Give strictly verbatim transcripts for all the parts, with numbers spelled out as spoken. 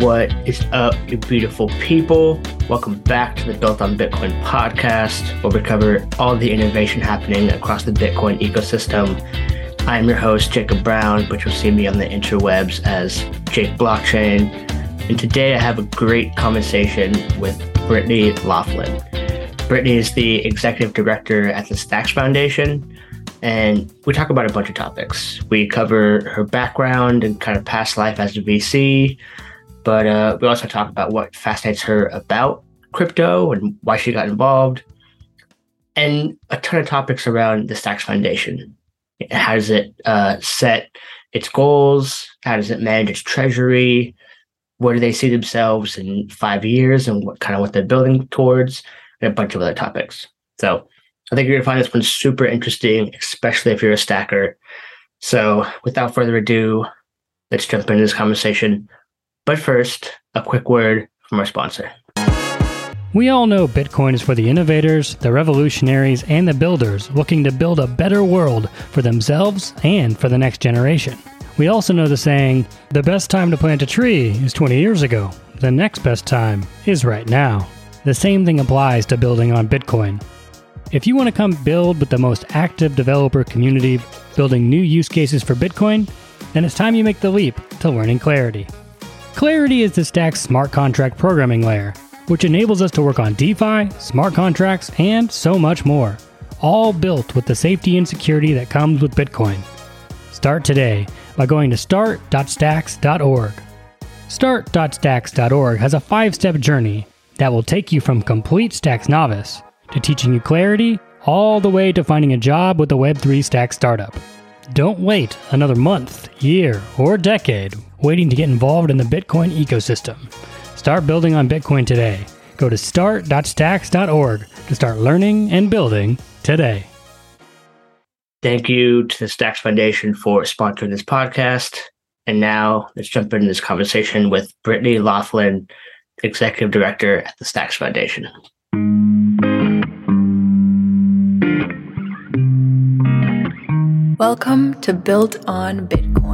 What is up, you beautiful people? Welcome back to the Built on Bitcoin podcast, where we cover all the innovation happening across the Bitcoin ecosystem. I am your host, Jacob Brown, but you'll see me on the interwebs as Jake Blockchain. And today I have a great conversation with Brittany Laughlin. Brittany is the executive director at the Stacks Foundation, and we talk about a bunch of topics. We cover her background and kind of past life as a V C, but uh, we also talk about what fascinates her about crypto and why she got involved, and a ton of topics around the Stacks Foundation. How does it uh, set its goals? How does it manage its treasury? Where do they see themselves in five years and what kind of what they're building towards, and a bunch of other topics. So I think you're going to find this one super interesting, especially if you're a stacker. So without further ado, let's jump into this conversation. But first, a quick word from our sponsor. We all know Bitcoin is for the innovators, the revolutionaries, and the builders looking to build a better world for themselves and for the next generation. We also know the saying, the best time to plant a tree is twenty years ago. The next best time is right now. The same thing applies to building on Bitcoin. If you want to come build with the most active developer community building new use cases for Bitcoin, then it's time you make the leap to learning Clarity. Clarity is the Stacks smart contract programming layer, which enables us to work on DeFi, smart contracts, and so much more, all built with the safety and security that comes with Bitcoin. Start today by going to start dot stacks dot org. start dot stacks dot org has a five-step journey that will take you from complete Stacks novice to teaching you Clarity, all the way to finding a job with a web three Stacks startup. Don't wait another month, year, or decade waiting to get involved in the Bitcoin ecosystem. Start building on Bitcoin today. Go to start dot stacks dot org to start learning and building today. Thank you to the Stacks Foundation for sponsoring this podcast. And now let's jump into this conversation with Brittany Laughlin, Executive Director at the Stacks Foundation. Welcome to Built on Bitcoin.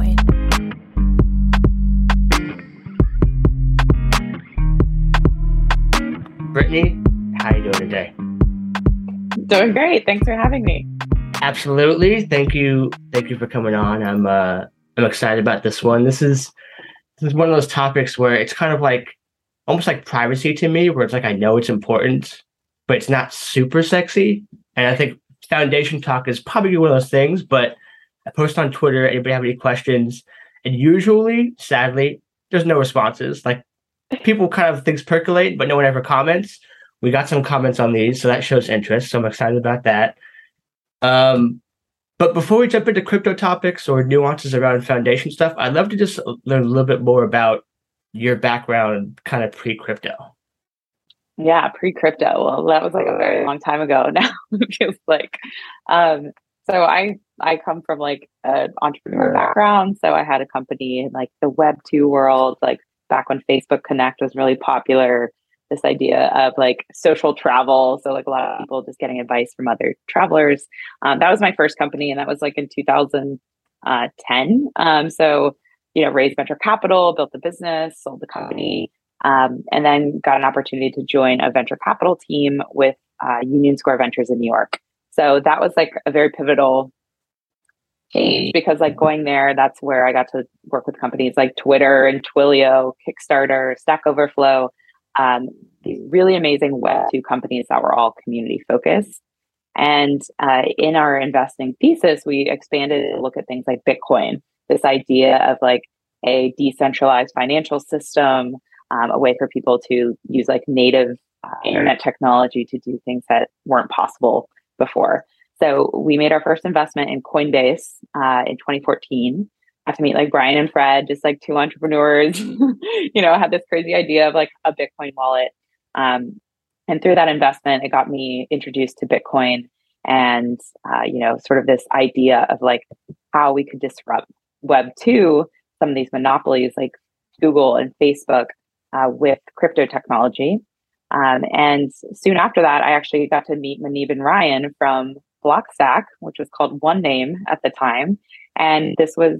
Brittany, how are you doing today? Doing great. Thanks for having me. Absolutely. Thank you. Thank you for coming on. I'm uh, I'm excited about this one. This is this is one of those topics where it's kind of like almost like privacy to me, where it's like I know it's important, but it's not super sexy. And I think Foundation talk is probably one of those things, but I post on Twitter, anybody have any questions? And usually, sadly, there's no responses. Like, people kind of, things percolate, but no one ever comments. We got some comments on these, so that shows interest. So I'm excited about that. Um, but before we jump into crypto topics or nuances around Foundation stuff, I'd love to just learn a little bit more about your background kind of pre-crypto. Yeah, pre-crypto. Well, that was like a very long time ago now, it feels like. Um, so I I come from like an entrepreneur background. So I had a company in like the web two world, like back when Facebook Connect was really popular, this idea of like social travel. So like a lot of people just getting advice from other travelers. Um, that was my first company, and that was like in two thousand ten. Um, so, you know, raised venture capital, built the business, sold the company. Um, and then got an opportunity to join a venture capital team with uh, Union Square Ventures in New York. So that was like a very pivotal change, because like going there, that's where I got to work with companies like Twitter and Twilio, Kickstarter, Stack Overflow, um, these really amazing web two companies that were all community focused. And uh, in our investing thesis, we expanded to look at things like Bitcoin, this idea of like a decentralized financial system, Um, a way for people to use like native uh, internet technology to do things that weren't possible before. So we made our first investment in Coinbase uh, in twenty fourteen. I got to meet like Brian and Fred, just like two entrepreneurs, you know, had this crazy idea of like a Bitcoin wallet. Um, and through that investment, it got me introduced to Bitcoin and, uh, you know, sort of this idea of like how we could disrupt web two, some of these monopolies like Google and Facebook, Uh, with crypto technology. Um, and soon after that, I actually got to meet Muneeb and Ryan from Blockstack, which was called One Name at the time. And this was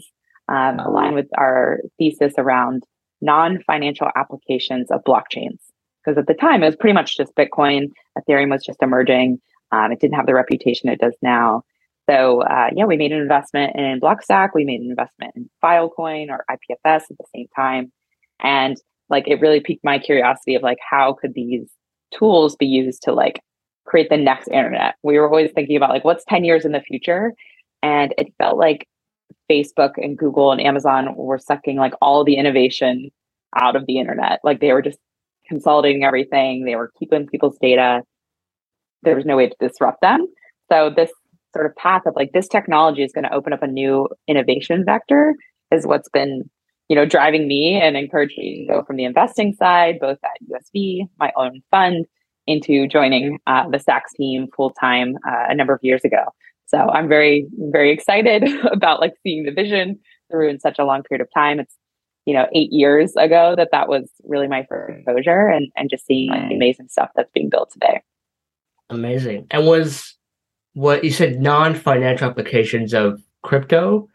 um, aligned with our thesis around non-financial applications of blockchains. Because at the time, it was pretty much just Bitcoin. Ethereum was just emerging. Um, it didn't have the reputation it does now. So uh, yeah, we made an investment in Blockstack. We made an investment in Filecoin or I P F S at the same time. And like, it really piqued my curiosity of like, how could these tools be used to like create the next internet? We were always thinking about like, what's ten years in the future? And it felt like Facebook and Google and Amazon were sucking like all the innovation out of the internet. Like they were just consolidating everything. They were keeping people's data. There was no way to disrupt them. So this sort of path of like, this technology is going to open up a new innovation vector is what's been, you know, driving me and encouraging me to go from the investing side, both at U S V, my own fund, into joining uh, the Stacks team full time uh, a number of years ago. So I'm very, very excited about like seeing the vision through in such a long period of time. It's, you know, eight years ago that that was really my first exposure, and, and just seeing like the amazing stuff that's being built today. Amazing. And was what you said, non-financial applications of crypto,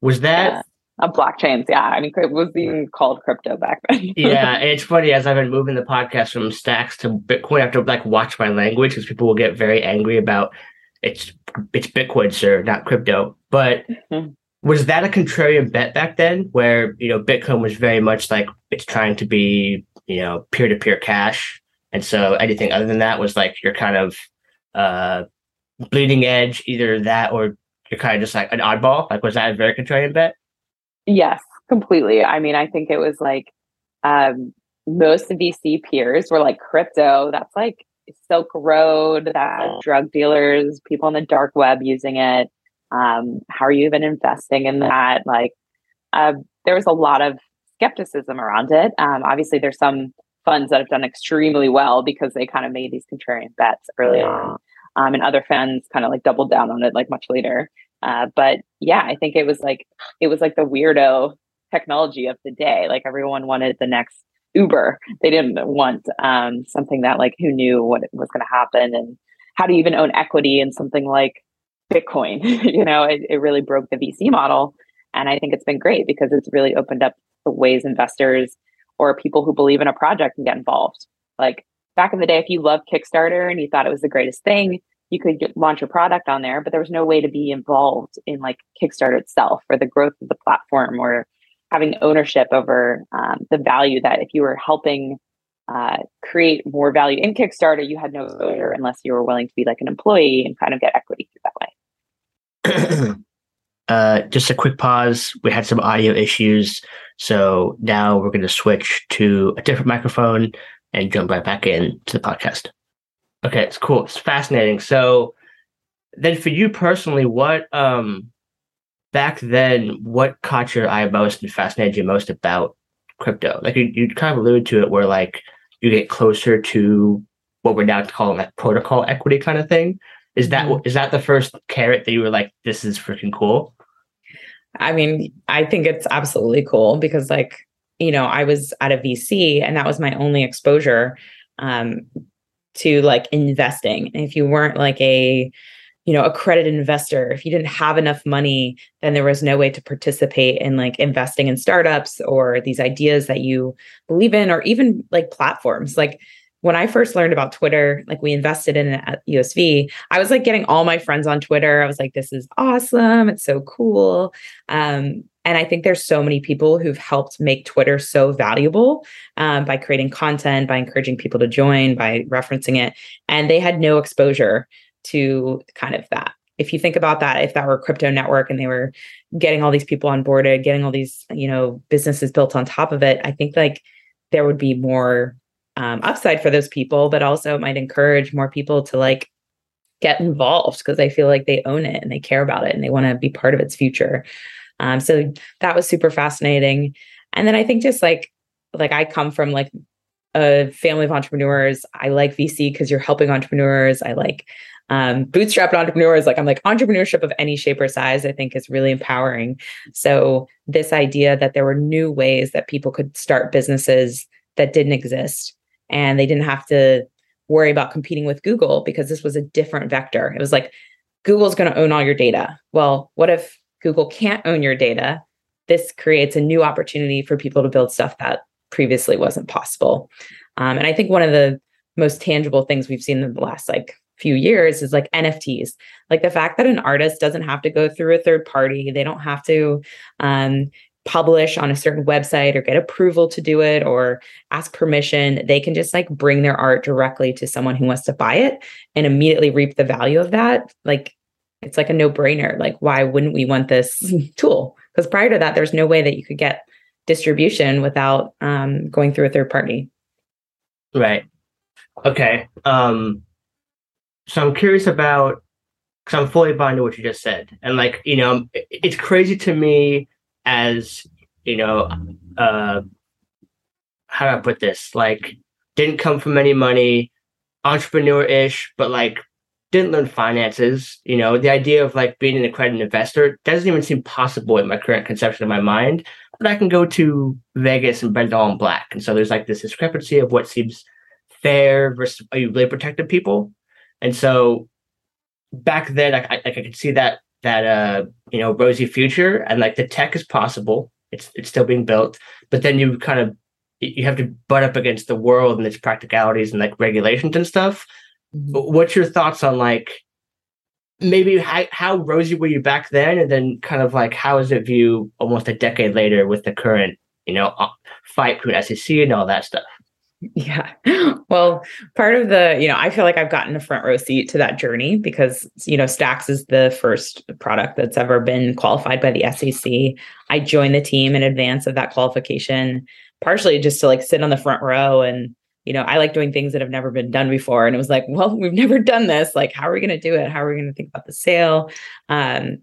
was that? Yeah. Of blockchains, yeah. I mean, it was even called crypto back then. Yeah, and it's funny, as I've been moving the podcast from Stacks to Bitcoin, I have to like watch my language because people will get very angry about it's it's Bitcoin, sir, not crypto. But mm-hmm. was that a contrarian bet back then, where you know Bitcoin was very much like it's trying to be you know peer-to-peer cash, and so anything other than that was like you're kind of uh, bleeding edge, either that or you're kind of just like an oddball. Like, was that a very contrarian bet? Yes, completely. I mean, I think it was like um, most V C peers were like, crypto, that's like Silk Road, that's like drug dealers, people on the dark web using it. Um, how are you even investing in that? Like, uh, there was a lot of skepticism around it. Um, obviously, there's some funds that have done extremely well because they kind of made these contrarian bets early on. Um, and other funds kind of like doubled down on it like much later. Uh, but yeah, I think it was like, it was like the weirdo technology of the day. Like everyone wanted the next Uber. They didn't want um, something that like, who knew what was going to happen and how do you even own equity in something like Bitcoin? you know, it, it really broke the V C model. And I think it's been great because it's really opened up the ways investors or people who believe in a project can get involved. Like back in the day, if you loved Kickstarter and you thought it was the greatest thing, you could get, launch a product on there, but there was no way to be involved in like Kickstarter itself or the growth of the platform or having ownership over um, the value that if you were helping uh, create more value in Kickstarter, you had no exposure unless you were willing to be like an employee and kind of get equity that way. uh, just a quick pause. We had some audio issues. So now we're going to switch to a different microphone and jump right back in to the podcast. Okay, it's cool. It's fascinating. So then for you personally, what um back then, what caught your eye most and fascinated you most about crypto? Like you, you kind of alluded to it where like you get closer to what we're now calling like protocol equity kind of thing. Is that mm-hmm. is that the first carrot that you were like, this is freaking cool? I mean, I think it's absolutely cool because like, you know, I was at a V C and that was my only exposure. Um to like investing. And if you weren't like a, you know, accredited investor, if you didn't have enough money, then there was no way to participate in like investing in startups or these ideas that you believe in, or even like platforms. Like when I first learned about Twitter, like we invested in it at U S V, I was like getting all my friends on Twitter. I was like, this is awesome. It's so cool. Um, And I think there's so many people who've helped make Twitter so valuable um, by creating content, by encouraging people to join, by referencing it. And they had no exposure to kind of that. If you think about that, if that were a crypto network and they were getting all these people onboarded, getting all these, you know, businesses built on top of it, I think like there would be more um, upside for those people, but also it might encourage more people to like get involved because they feel like they own it and they care about it and they want to be part of its future. Um, so that was super fascinating. And then I think just like, like I come from like a family of entrepreneurs. I like V C because you're helping entrepreneurs. I like um, bootstrapped entrepreneurs. Like I'm like entrepreneurship of any shape or size, I think is really empowering. So this idea that there were new ways that people could start businesses that didn't exist and they didn't have to worry about competing with Google because this was a different vector. It was like, Google's going to own all your data. Well, what if Google can't own your data, this creates a new opportunity for people to build stuff that previously wasn't possible. Um, and I think one of the most tangible things we've seen in the last like few years is like N F Ts, like the fact that an artist doesn't have to go through a third party. They don't have to um, publish on a certain website or get approval to do it or ask permission. They can just like bring their art directly to someone who wants to buy it and immediately reap the value of that. Like, it's like a no-brainer. Like, why wouldn't we want this tool? Because prior to that, there's no way that you could get distribution without um, going through a third party. Right. Okay. Um, so I'm curious about, because I'm fully buying into what you just said. And like, you know, it's crazy to me as, you know, uh, how do I put this? Like, didn't come from any money, entrepreneur-ish, but like, didn't learn finances. You know, the idea of like being an accredited investor doesn't even seem possible in my current conception of my mind, but I can go to Vegas and bet it all in black. And so there's like this discrepancy of what seems fair versus are you really protected people. And so back then I, I, I could see that, that, uh, you know, rosy future, and like the tech is possible. It's, it's still being built, but then you kind of, you have to butt up against the world and its practicalities and like regulations and stuff. What's your thoughts on like maybe how, how rosy were you back then, and then kind of like how is it viewed almost a decade later with the current, you know, fight between S E C and all that stuff? Yeah, well, part of the, you know, I feel like I've gotten a front row seat to that journey because, you know, Stacks is the first product that's ever been qualified by the S E C. I joined the team in advance of that qualification, partially just to like sit on the front row and, you know, I like doing things that have never been done before. And it was like, well, we've never done this. Like, how are we going to do it? How are we going to think about the sale? Um,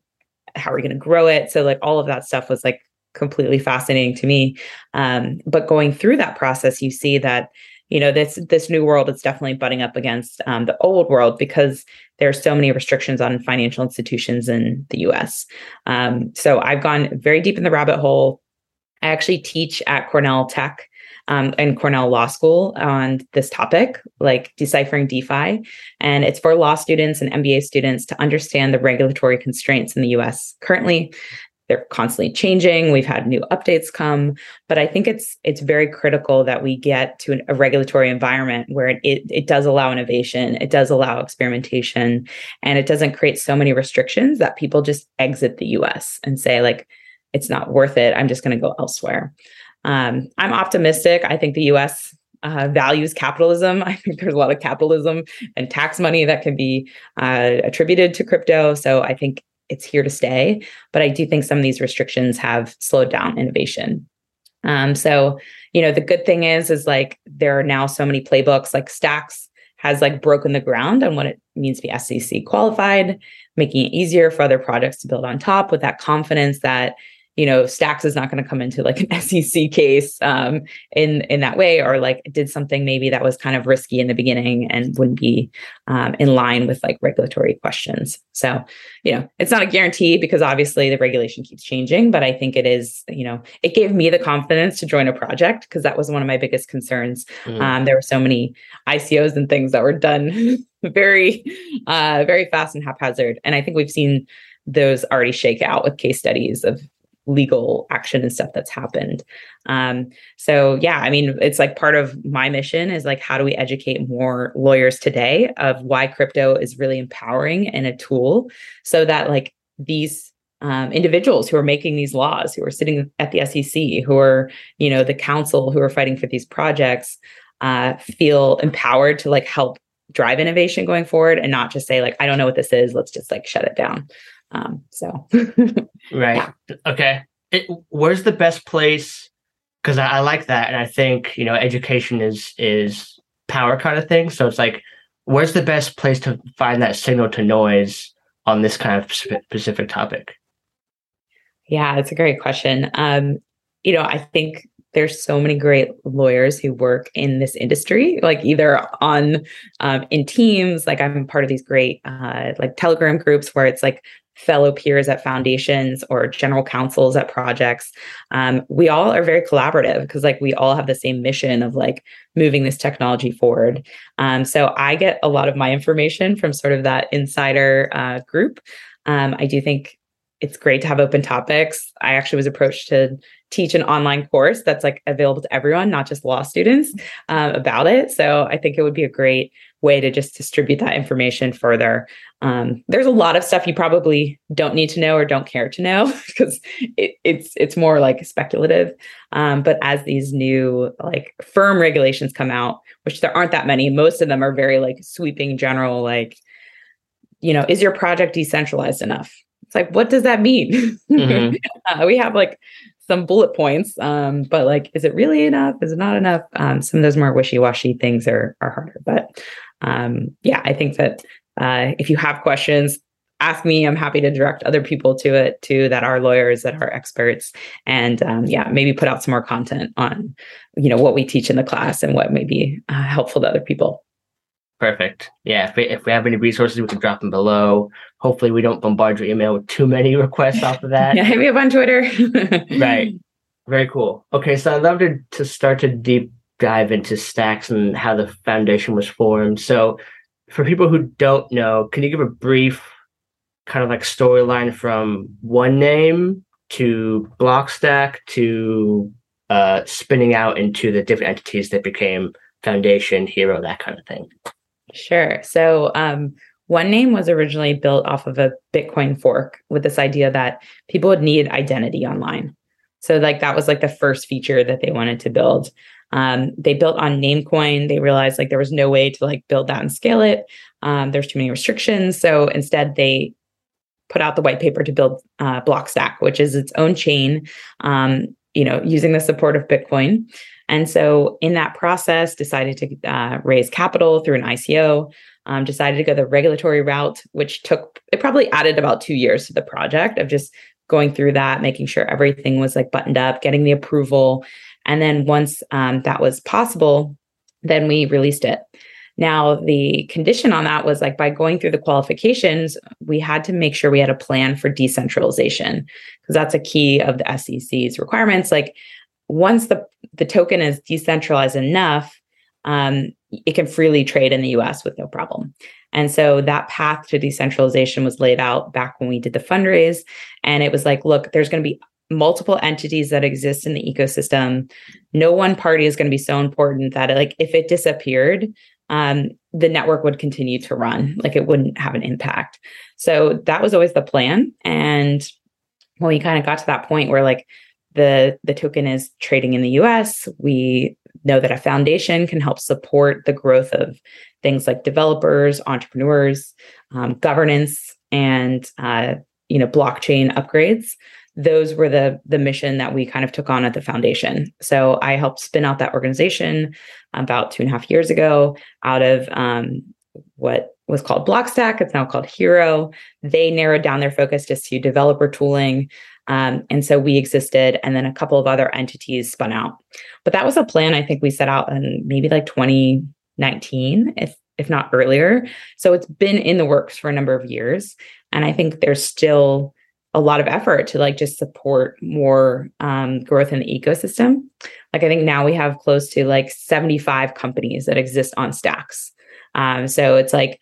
how are we going to grow it? So like all of that stuff was like completely fascinating to me. Um, but going through that process, you see that, you know, this, this new world is definitely butting up against um, the old world because there are so many restrictions on financial institutions in the U S. Um, so I've gone very deep in the rabbit hole. I actually teach at Cornell Tech Um, and Cornell Law School on this topic, like deciphering DeFi. And it's for law students and M B A students to understand the regulatory constraints in the U S currently. They're constantly changing. We've had new updates come, but I think it's it's very critical that we get to an, a regulatory environment where it, it it does allow innovation, it does allow experimentation, and it doesn't create so many restrictions that people just exit the U S and say like, it's not worth it. I'm just going to go elsewhere. Um, I'm optimistic. I think the U S uh, values capitalism. I think there's a lot of capitalism and tax money that can be uh, attributed to crypto. So I think it's here to stay. But I do think some of these restrictions have slowed down innovation. Um, so, you know, the good thing is, is like there are now so many playbooks. Like Stacks has like broken the ground on what it means to be S E C qualified, making it easier for other projects to build on top with that confidence that, you know, Stacks is not going to come into like an S E C case um, in, in that way, or like did something maybe that was kind of risky in the beginning and wouldn't be um, in line with like regulatory questions. So, you know, it's not a guarantee because obviously the regulation keeps changing, but I think it is, you know, it gave me the confidence to join a project because that was one of my biggest concerns. Mm. Um, there were so many I C Os and things that were done very, uh, very fast and haphazard. And I think we've seen those already shake out with case studies of legal action and stuff that's happened. Um, so yeah, I mean, it's like part of my mission is like, how do we educate more lawyers today of why crypto is really empowering and a tool so that like these um, individuals who are making these laws, who are sitting at the S E C, who are, you know, the counsel who are fighting for these projects, uh, feel empowered to like help drive innovation going forward and not just say like, I don't know what this is. Let's just like shut it down. Um, so, right. Yeah. Okay. It, where's the best place? Cause I, I like that. And I think, you know, education is, is power kind of thing. So it's like, where's the best place to find that signal to noise on this kind of specific topic? Yeah, that's a great question. Um, you know, I think there's so many great lawyers who work in this industry, like either on, um, in teams, like I'm part of these great, uh, like Telegram groups where it's like fellow peers at foundations or general counsels at projects. Um, we all are very collaborative because like we all have the same mission of like moving this technology forward. Um, so I get a lot of my information from sort of that insider, uh, group. Um, I do think It's great to have open topics. I actually was approached to teach an online course that's like available to everyone, not just law students, um, about it. So I think it would be a great way to just distribute that information further. Um, there's a lot of stuff you probably don't need to know or don't care to know because it, it's it's more like speculative. Um, but as these new like firm regulations come out, which there aren't that many, most of them are very like sweeping, general, like, you know, is your project decentralized enough? It's like, what does that mean? Mm-hmm. uh, we have like some bullet points, um, but like, is it really enough? Is it not enough? Um, some of those more wishy-washy things are are harder. But um, yeah, I think that uh, if you have questions, ask me. I'm happy to direct other people to it too, that are lawyers, that are experts, and um, yeah, maybe put out some more content on, you know, what we teach in the class and what may be uh, helpful to other people. Perfect. Yeah. If we, if we have any resources, we can drop them below. Hopefully we don't bombard your email with too many requests off of that. Yeah, hit me up on Twitter. Right. Very cool. Okay. So I'd love to, to start to deep dive into Stacks and how the foundation was formed. So for people who don't know, can you give a brief kind of like storyline from One Name to Blockstack to uh, spinning out into the different entities that became Foundation, Hero, that kind of thing? Sure. So um, One Name was originally built off of a Bitcoin fork with this idea that people would need identity online. So like that was like the first feature that they wanted to build. Um, they built on Namecoin. They realized like there was no way to like build that and scale it. Um, there's too many restrictions. So instead they put out the white paper to build uh, Blockstack, which is its own chain, um, you know, using the support of Bitcoin. And so in that process, decided to uh, raise capital through an I C O, um, decided to go the regulatory route, which took, it probably added about two years to the project of just going through that, making sure everything was like buttoned up, getting the approval. And then once um, that was possible, then we released it. Now, the condition on that was like by going through the qualifications, we had to make sure we had a plan for decentralization, because that's a key of the S E C's requirements. Like once the, the token is decentralized enough, um, it can freely trade in the U S with no problem. And so that path to decentralization was laid out back when we did the fundraise. And it was like, look, there's going to be multiple entities that exist in the ecosystem. No one party is going to be so important that it, like if it disappeared, um, the network would continue to run, like it wouldn't have an impact. So that was always the plan. And when we kind of got to that point where like, The, the token is trading in the U S, we know that a foundation can help support the growth of things like developers, entrepreneurs, um, governance, and uh, you know, blockchain upgrades. Those were the, the mission that we kind of took on at the foundation. So I helped spin out that organization about two and a half years ago out of um, what was called Blockstack. It's now called Hero. They narrowed down their focus just to developer tooling. Um, and so we existed, and then a couple of other entities spun out. But that was a plan I think we set out in maybe like twenty nineteen, if if not earlier. So it's been in the works for a number of years. And I think there's still a lot of effort to like just support more um, growth in the ecosystem. Like I think now we have close to like seventy-five companies that exist on Stacks. Um, so it's like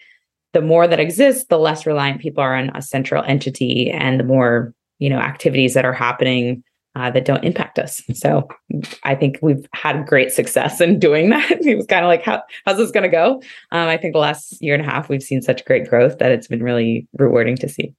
the more that exists, the less reliant people are on a central entity, and the more, you know, activities that are happening uh, that don't impact us. So I think we've had great success in doing that. It was kind of like, how, how's this going to go? Um, I think the last year and a half, we've seen such great growth that it's been really rewarding to see.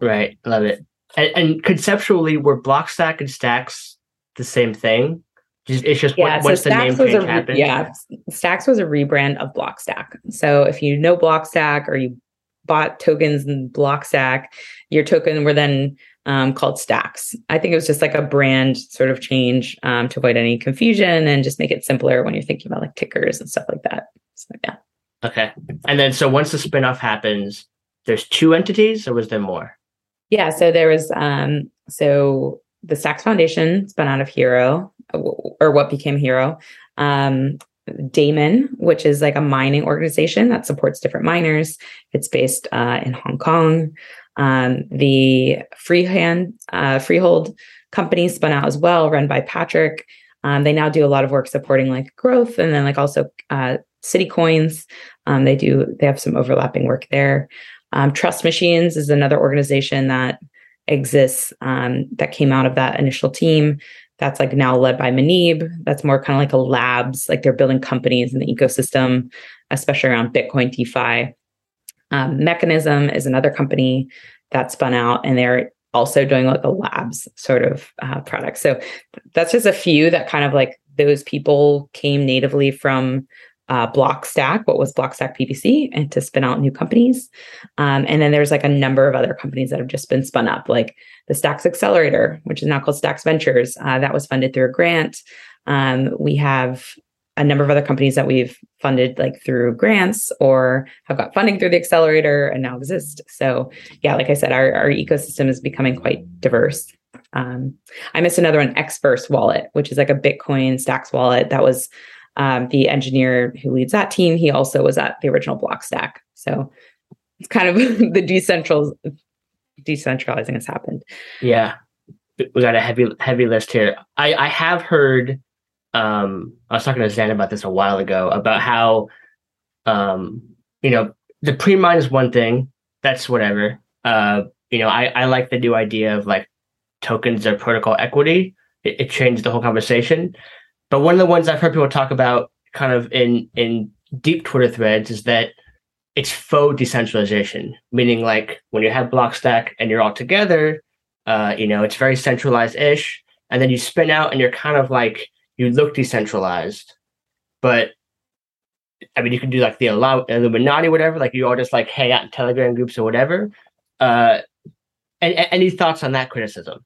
Right. Love it. And, and conceptually, were Blockstack and Stacks the same thing? It's just yeah, what, so once Stacks the name change a, happened? Yeah. Stacks was a rebrand of Blockstack. So if you know Blockstack or you bought tokens in Blockstack, your token were then um, called Stacks. I think it was just like a brand sort of change um, to avoid any confusion and just make it simpler when you're thinking about like tickers and stuff like that. So yeah. Okay. And then, so once the spinoff happens, there's two entities, or was there more? Yeah. So there was, um, so the Stacks Foundation spun out of Hero, or what became Hero. Um, Daemon, which is like a mining organization that supports different miners. It's based uh, in Hong Kong. Um, the Freehand, uh, Freehold company spun out as well, run by Patrick. Um, they now do a lot of work supporting like growth, and then like also uh, city coins. Um, they do, they have some overlapping work there. Um, Trust Machines is another organization that exists um, that came out of that initial team. That's like now led by Muneeb. That's more kind of like a labs, like they're building companies in the ecosystem, especially around Bitcoin, DeFi. Um, Mechanism is another company that spun out, and they're also doing like a labs sort of uh, product. So that's just a few that kind of like those people came natively from uh, Blockstack, what was Blockstack P B C, and to spin out new companies. Um, and then there's like a number of other companies that have just been spun up, like the Stacks Accelerator, which is now called Stacks Ventures. Uh, that was funded through a grant. Um, we have a number of other companies that we've funded like through grants or have got funding through the accelerator and now exist. So yeah, like I said, our, our ecosystem is becoming quite diverse. Um, I missed another one, Xverse Wallet, which is like a Bitcoin Stacks wallet. That was um, the engineer who leads that team. He also was at the original Blockstack. So it's kind of the decentral, decentralizing has happened. Yeah. We got a heavy, heavy list here. I, I have heard Um, I was talking to Zan about this a while ago about how, um, you know, the pre-mine is one thing. That's whatever. Uh, you know, I, I like the new idea of like tokens or protocol equity. It, it changed the whole conversation. But one of the ones I've heard people talk about kind of in, in deep Twitter threads is that it's faux decentralization, meaning like when you have Blockstack and you're all together, uh, you know, it's very centralized-ish. And then you spin out and you're kind of like, you look decentralized, but I mean, you can do like the Illuminati, whatever, like you all just like hang out in Telegram groups or whatever. Uh, and, and any thoughts on that criticism?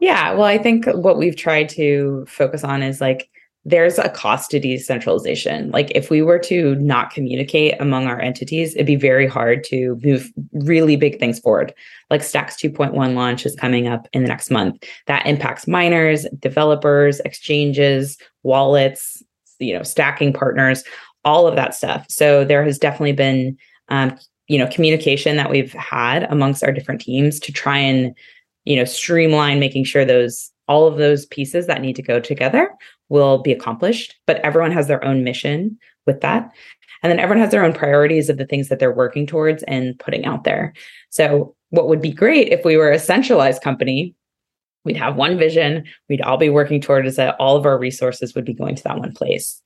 Yeah, well, I think what we've tried to focus on is like, there's a cost to decentralization. Like if we were to not communicate among our entities, it'd be very hard to move really big things forward. Like Stacks two point one launch is coming up in the next month. That impacts miners, developers, exchanges, wallets, you know, stacking partners, all of that stuff. So there has definitely been, um, you know, communication that we've had amongst our different teams to try and, you know, streamline, making sure those, all of those pieces that need to go together will be accomplished, but everyone has their own mission with that. And then everyone has their own priorities of the things that they're working towards and putting out there. So what would be great if we were a centralized company, we'd have one vision, we'd all be working towards is that all of our resources would be going to that one place.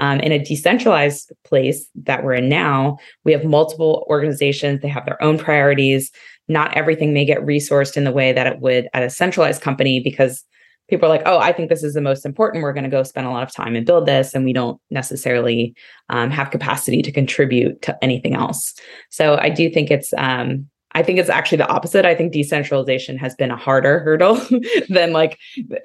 Um, in a decentralized place that we're in now, we have multiple organizations, they have their own priorities. Not everything may get resourced in the way that it would at a centralized company because people are like, oh, I think this is the most important. We're going to go spend a lot of time and build this. And we don't necessarily um, have capacity to contribute to anything else. So I do think it's, um, I think it's actually the opposite. I think decentralization has been a harder hurdle than like,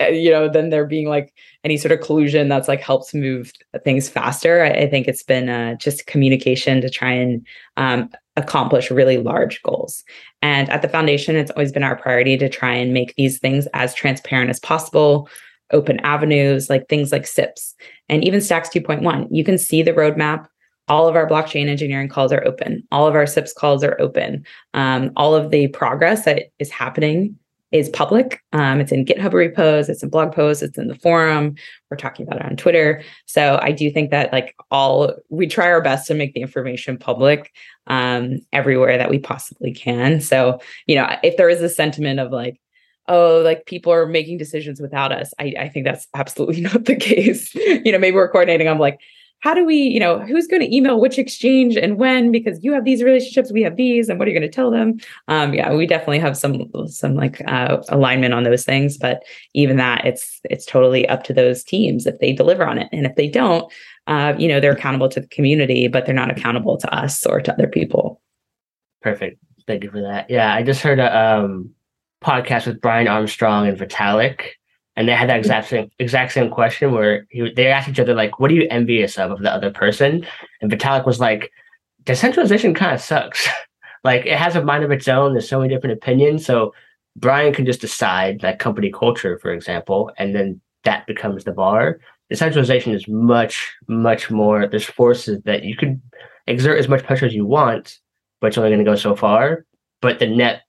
you know, than there being like any sort of collusion that's like helps move things faster. I, I think it's been uh, just communication to try and um, accomplish really large goals. And at the foundation, it's always been our priority to try and make these things as transparent as possible, open avenues, like things like S I Ps and even Stacks two point one. You can see the roadmap. All of our blockchain engineering calls are open. All of our S I Ps calls are open. Um, all of the progress that is happening is public. Um, it's in GitHub repos, it's in blog posts, it's in the forum. We're talking about it on Twitter. So I do think that like all, we try our best to make the information public um, everywhere that we possibly can. So, you know, if there is a sentiment of like, oh, like people are making decisions without us, I, I think that's absolutely not the case. You know, maybe we're coordinating on like, how do we, you know, who's going to email which exchange and when, because you have these relationships, we have these, and what are you going to tell them? Um, yeah, we definitely have some, some like uh, alignment on those things, but even that it's, it's totally up to those teams if they deliver on it. And if they don't, uh, you know, they're accountable to the community, but they're not accountable to us or to other people. Perfect. Thank you for that. Yeah. I just heard a um, podcast with Brian Armstrong and Vitalik. And they had that exact same exact same question where he, they asked each other, like, what are you envious of of the other person? And Vitalik was like, decentralization kind of sucks. Like, it has a mind of its own. There's so many different opinions. So Brian can just decide, like, company culture, for example, and then that becomes the bar. Decentralization is much, much more. There's forces that you can exert as much pressure as you want, but it's only going to go so far. But the net,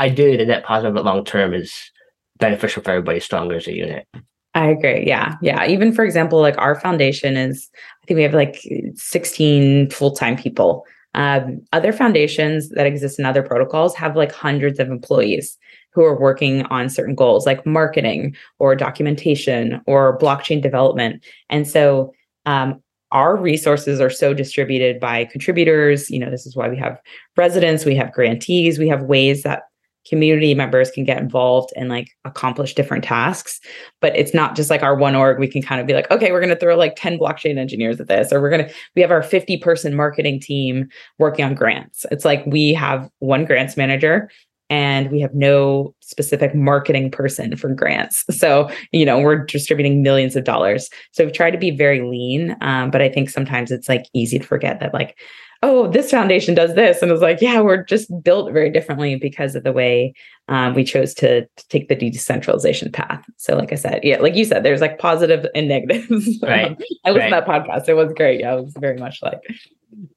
ideally, the net positive at long term is beneficial for everybody, stronger as a unit. I agree. Yeah. Yeah. Even for example, like our foundation is, I think we have like sixteen full-time people Um, other foundations that exist in other protocols have like hundreds of employees who are working on certain goals like marketing or documentation or blockchain development. And so um, our resources are so distributed by contributors. You know, this is why we have residents, we have grantees, we have ways that community members can get involved and like accomplish different tasks. But it's not just like our one org. We can kind of be like, okay, we're going to throw like ten blockchain engineers at this, or we're going to, we have our fifty person marketing team working on grants. It's like, we have one grants manager and we have no specific marketing person for grants. So, you know, we're distributing millions of dollars. So we've tried to be very lean. Um, but I think sometimes it's like easy to forget that like, oh, this foundation does this. And I was like, yeah, we're just built very differently because of the way um, we chose to, to take the decentralization path. So like I said, yeah, like you said, there's like positive and negatives. Right. um, I listened right. to that podcast. It was great. Yeah, it was very much like,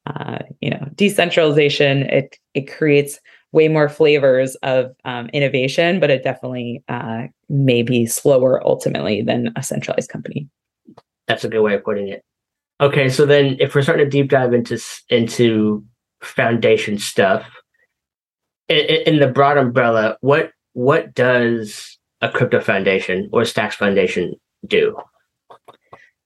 uh, you know, decentralization, it it creates way more flavors of um, innovation, but it definitely uh, may be slower ultimately than a centralized company. That's a good way of putting it. Okay, so then if we're starting to deep dive into into foundation stuff, in, in the broad umbrella, what what does a crypto foundation or Stacks Foundation do?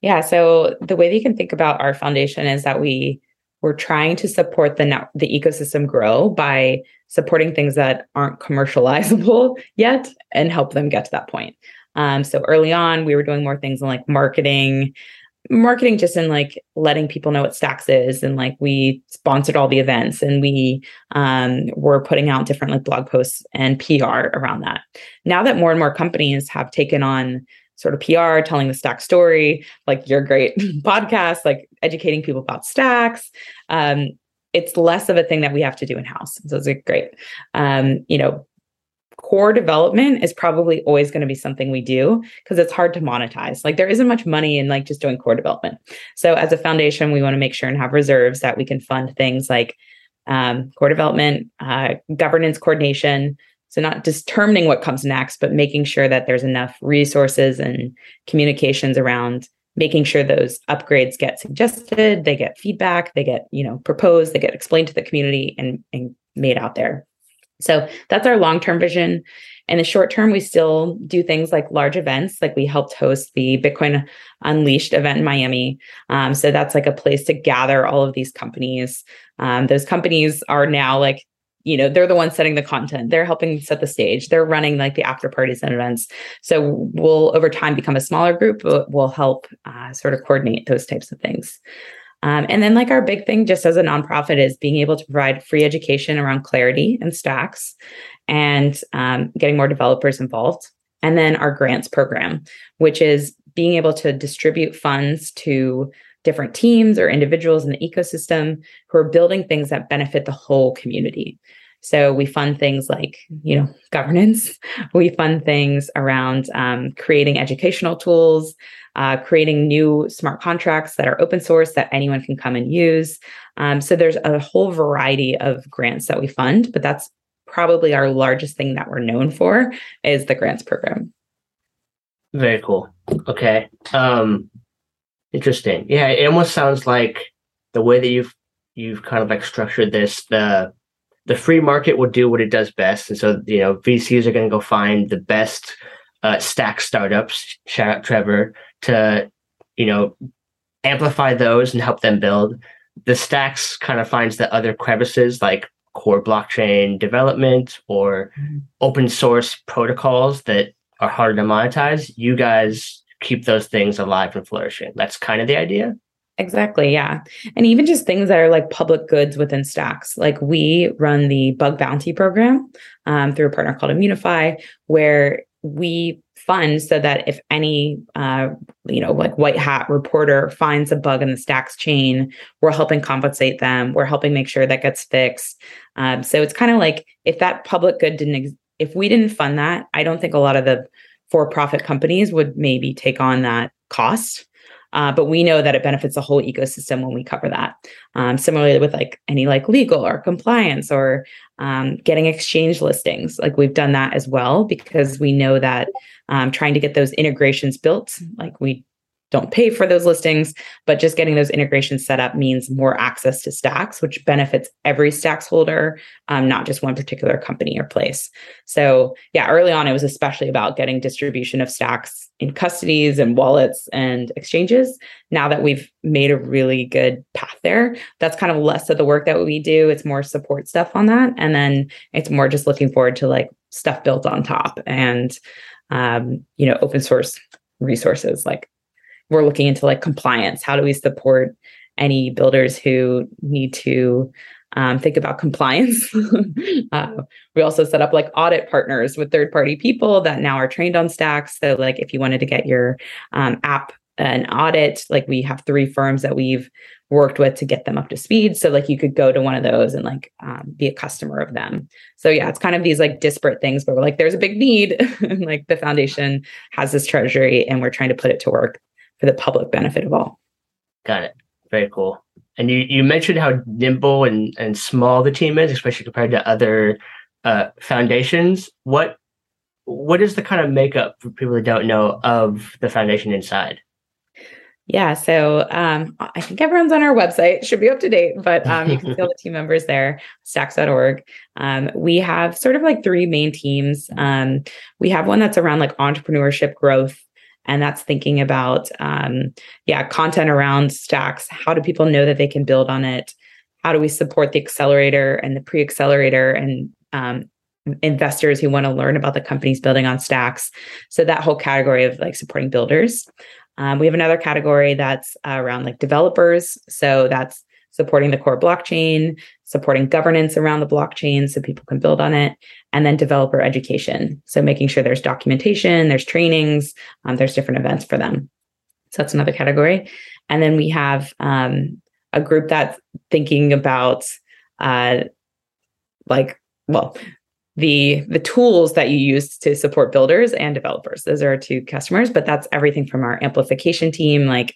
Yeah, so the way that you can think about our foundation is that we we're trying to support the net, the ecosystem grow by supporting things that aren't commercializable yet and help them get to that point. Um, so early on, we were doing more things in like marketing. Marketing just in like letting people know what Stacks is, and like we sponsored all the events, and we um, were putting out different like blog posts and P R around that. Now that more and more companies have taken on sort of P R, telling the Stacks story, like your great podcast, like educating people about Stacks, um, it's less of a thing that we have to do in house. So it's like great, um, you know. Core development is probably always going to be something we do because it's hard to monetize. Like there isn't much money in like just doing core development. So as a foundation, we want to make sure and have reserves that we can fund things like um, core development, uh, governance, coordination. So not determining what comes next, but making sure that there's enough resources and communications around making sure those upgrades get suggested, they get feedback, they get, you know, proposed, they get explained to the community and, and made out there. So that's our long-term vision. In the short term, we still do things like large events, like we helped host the Bitcoin Unleashed event in Miami. Um, so that's like a place to gather all of these companies. Um, those companies are now like, you know, they're the ones setting the content. They're helping set the stage. They're running like the after parties and events. So we'll over time become a smaller group, but we'll help uh, sort of coordinate those types of things. Um, and then like our big thing just as a nonprofit is being able to provide free education around Clarity and Stacks and um, getting more developers involved. And then our grants program, which is being able to distribute funds to different teams or individuals in the ecosystem who are building things that benefit the whole community. So we fund things like, you know, governance. We fund things around um, creating educational tools, uh, creating new smart contracts that are open source that anyone can come and use. Um, so there's a whole variety of grants that we fund, but that's probably our largest thing that we're known for is the grants program. Very cool. Okay. Um, interesting. Yeah. It almost sounds like the way that you've, you've kind of like structured this, the, The free market will do what it does best. And so, you know, V Cs are going to go find the best uh, Stack startups, shout out Trevor, to, you know, amplify those and help them build. The Stacks kind of finds the other crevices like core blockchain development or open source protocols that are harder to monetize. You guys keep those things alive and flourishing. That's kind of the idea. Exactly. Yeah. And even just things that are like public goods within Stacks. Like we run the bug bounty program um, through a partner called Immunify, where we fund so that if any, uh, you know, like white hat reporter finds a bug in the Stacks chain, we're helping compensate them. We're helping make sure that gets fixed. Um, so it's kind of like if that public good didn't, ex- if we didn't fund that, I don't think a lot of the for-profit companies would maybe take on that cost. Uh, but we know that it benefits the whole ecosystem when we cover that. Um, similarly with like any like legal or compliance or um, getting exchange listings, like we've done that as well, because we know that um, trying to get those integrations built, like we don't pay for those listings, but just getting those integrations set up means more access to Stacks, which benefits every Stacks holder, um, not just one particular company or place. So yeah, early on, it was especially about getting distribution of Stacks in custodies and wallets and exchanges. Now that we've made a really good path there, that's kind of less of the work that we do. It's more support stuff on that. And then it's more just looking forward to like stuff built on top and, um, you know, open source resources. Like, we're looking into like compliance. How do we support any builders who need to um, think about compliance? uh, we also set up like audit partners with third-party people that now are trained on Stacks. So like if you wanted to get your um, app an audit, like we have three firms that we've worked with to get them up to speed. So like you could go to one of those and like um, be a customer of them. So yeah, it's kind of these like disparate things, but we're like, there's a big need. And like the foundation has this treasury and we're trying to put it to work for the public benefit of all. Got it. Very cool. And you, you mentioned how nimble and, and small the team is, especially compared to other uh, foundations. What what is the kind of makeup, for people who don't know, of the foundation inside? Yeah, so um, I think everyone's on our website. Should be up to date, but um, you can see all the team members there, stacks dot org. Um, we have sort of like three main teams. Um, we have one that's around like entrepreneurship growth, and that's thinking about, um, yeah, content around Stacks. How do people know that they can build on it? How do we support the accelerator and the pre-accelerator and um, investors who want to learn about the companies building on Stacks? So that whole category of like supporting builders. Um, we have another category that's uh, around like developers. So that's supporting the core blockchain, supporting governance around the blockchain so people can build on it, and then developer education. So making sure there's documentation, there's trainings, um, there's different events for them. So that's another category. And then we have um, a group that's thinking about uh, like, well, the the tools that you use to support builders and developers. Those are our two customers, but that's everything from our amplification team, like,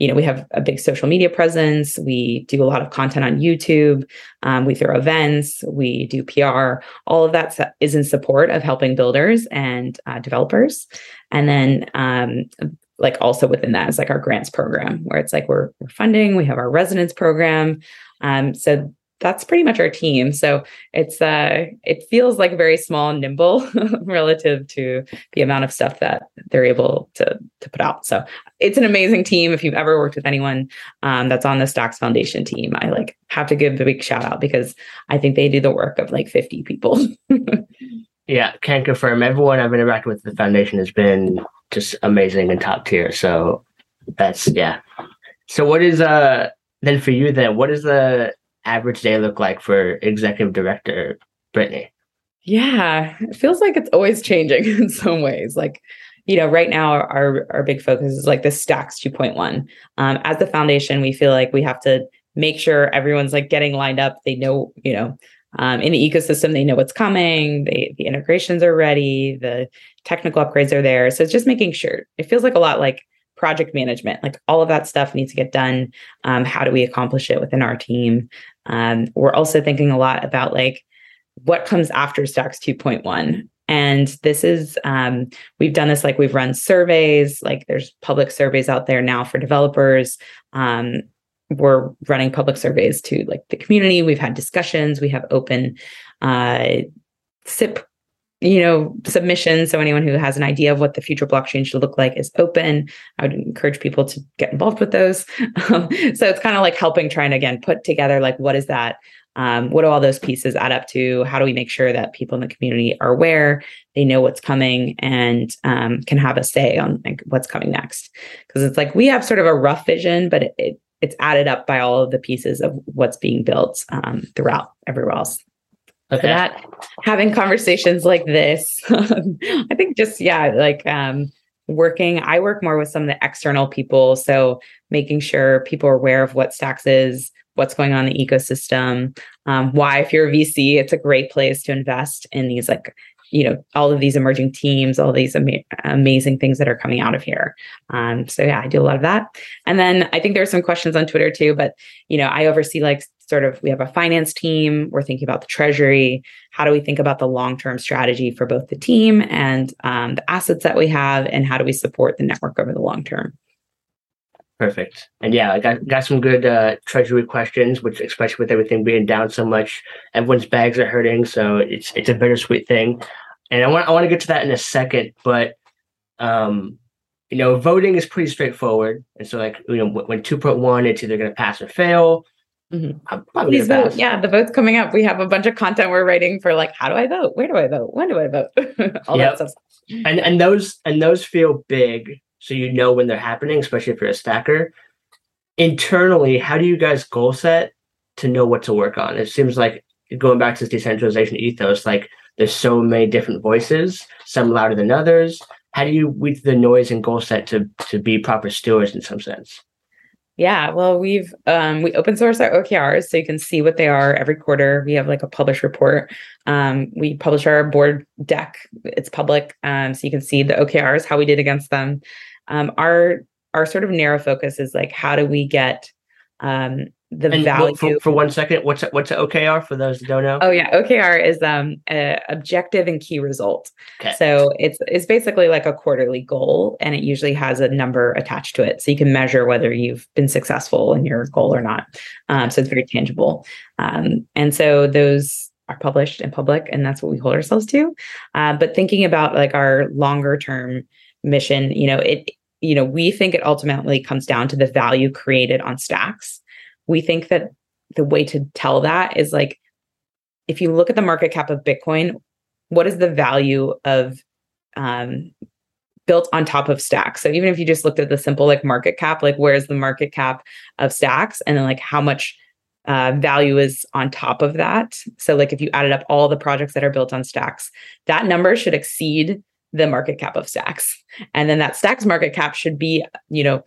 you know, we have a big social media presence. We do a lot of content on YouTube. Um, we throw events. We do P R. All of that is in support of helping builders and uh, developers. And then, um, like, also within that is like our grants program, where it's like we're, we're funding. We have our residence program. Um, so that's pretty much our team. So it's uh, it feels like very small and nimble relative to the amount of stuff that they're able to to put out. So it's an amazing team. If you've ever worked with anyone um, that's on the Stacks Foundation team, I like have to give a big shout out because I think they do the work of like fifty people. Yeah, can confirm. Everyone I've interacted with at the foundation has been just amazing and top tier. So that's yeah. So what is uh then for you then? What is the average day look like for executive director Brittany? Yeah, it feels like it's always changing in some ways. Like, you know, right now our our big focus is like the Stacks two point one. Um, as the foundation, we feel like we have to make sure everyone's like getting lined up. They know, you know, um, in the ecosystem, they know what's coming. They, the integrations are ready. The technical upgrades are there. So it's just making sure. It feels like a lot like project management, like all of that stuff needs to get done. Um, how do we accomplish it within our team? Um, we're also thinking a lot about like what comes after Stacks two point one. And this is, um, we've done this, like we've run surveys, like there's public surveys out there now for developers. Um, we're running public surveys to like the community. We've had discussions, we have open uh, S I P, you know, submissions. So anyone who has an idea of what the future blockchain should look like is open. I would encourage people to get involved with those. Um, so it's kind of like helping, trying to, again, put together, like, what is that? Um, what do all those pieces add up to? How do we make sure that people in the community are aware, they know what's coming, and um, can have a say on like what's coming next? Because it's like, we have sort of a rough vision, but it, it, it's added up by all of the pieces of what's being built um, throughout everywhere else. Okay. So that, having conversations like this, I think just, yeah, like um, working, I work more with some of the external people. So making sure people are aware of what Stacks is, what's going on in the ecosystem, um, why, if you're a V C, it's a great place to invest in these, like, you know, all of these emerging teams, all these ama- amazing things that are coming out of here. Um, so yeah, I do a lot of that. And then I think there are some questions on Twitter too, but, you know, I oversee like sort of, we have a finance team, we're thinking about the treasury. How do we think about the long-term strategy for both the team and um, the assets that we have, and how do we support the network over the long term? Perfect. And yeah, I got, got some good uh, treasury questions, which especially with everything being down so much, everyone's bags are hurting. So it's it's a bittersweet thing. And I want I want to get to that in a second. But, um, you know, voting is pretty straightforward. And so, like, you know, when two point one, it's either going to pass or fail. Mm-hmm. I'm probably Please vote. Pass. Yeah, the vote's coming up. We have a bunch of content we're writing for, like, how do I vote? Where do I vote? When do I vote? All yep. that stuff. And, and those and those feel big. So you know when they're happening, especially if you're a stacker. Internally, how do you guys goal set to know what to work on? It seems like, going back to this decentralization ethos, like there's so many different voices, some louder than others. How do you weed the noise and goal set to to be proper stewards in some sense? Yeah, well, we've um, we open source our O K Rs, so you can see what they are every quarter. We have like a published report. Um, we publish our board deck. It's public, um, so you can see the O K Rs, how we did against them. Um, our our sort of narrow focus is like, how do we get um, the and value? For, for one second, what's what's an O K R for those who don't know? Oh yeah, O K R is um a objective and key result. Okay. So it's it's basically like a quarterly goal, and it usually has a number attached to it, so you can measure whether you've been successful in your goal or not. Um, so it's very tangible, um, and so those are published in public, and that's what we hold ourselves to. Uh, but thinking about like our longer term mission, you know, it, you know, we think it ultimately comes down to the value created on Stacks. We think that the way to tell that is like, if you look at the market cap of Bitcoin, what is the value of um, built on top of Stacks? So even if you just looked at the simple like market cap, like where's the market cap of Stacks, and then like how much uh, value is on top of that. So like if you added up all the projects that are built on Stacks, that number should exceed the market cap of Stacks. And then that Stacks market cap should be, you know,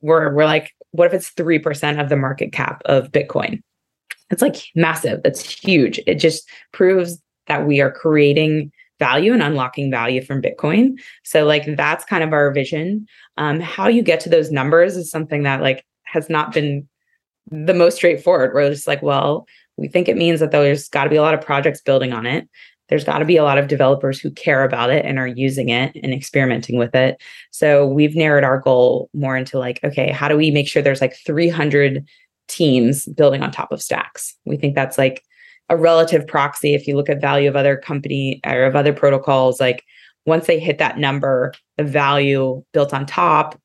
we're, we're like, what if it's three percent of the market cap of Bitcoin? It's like massive. That's huge. It just proves that we are creating value and unlocking value from Bitcoin. So like, that's kind of our vision. Um, how you get to those numbers is something that like has not been the most straightforward. We're just like, well, we think it means that there's got to be a lot of projects building on it. There's got to be a lot of developers who care about it and are using it and experimenting with it. So we've narrowed our goal more into like, okay, how do we make sure there's like three hundred teams building on top of Stacks? We think that's like a relative proxy. If you look at value of other company or of other protocols, like once they hit that number, the value built on top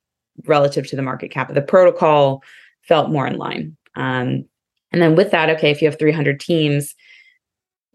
relative to the market cap of the protocol felt more in line. Um, and then with that, okay, if you have three hundred teams,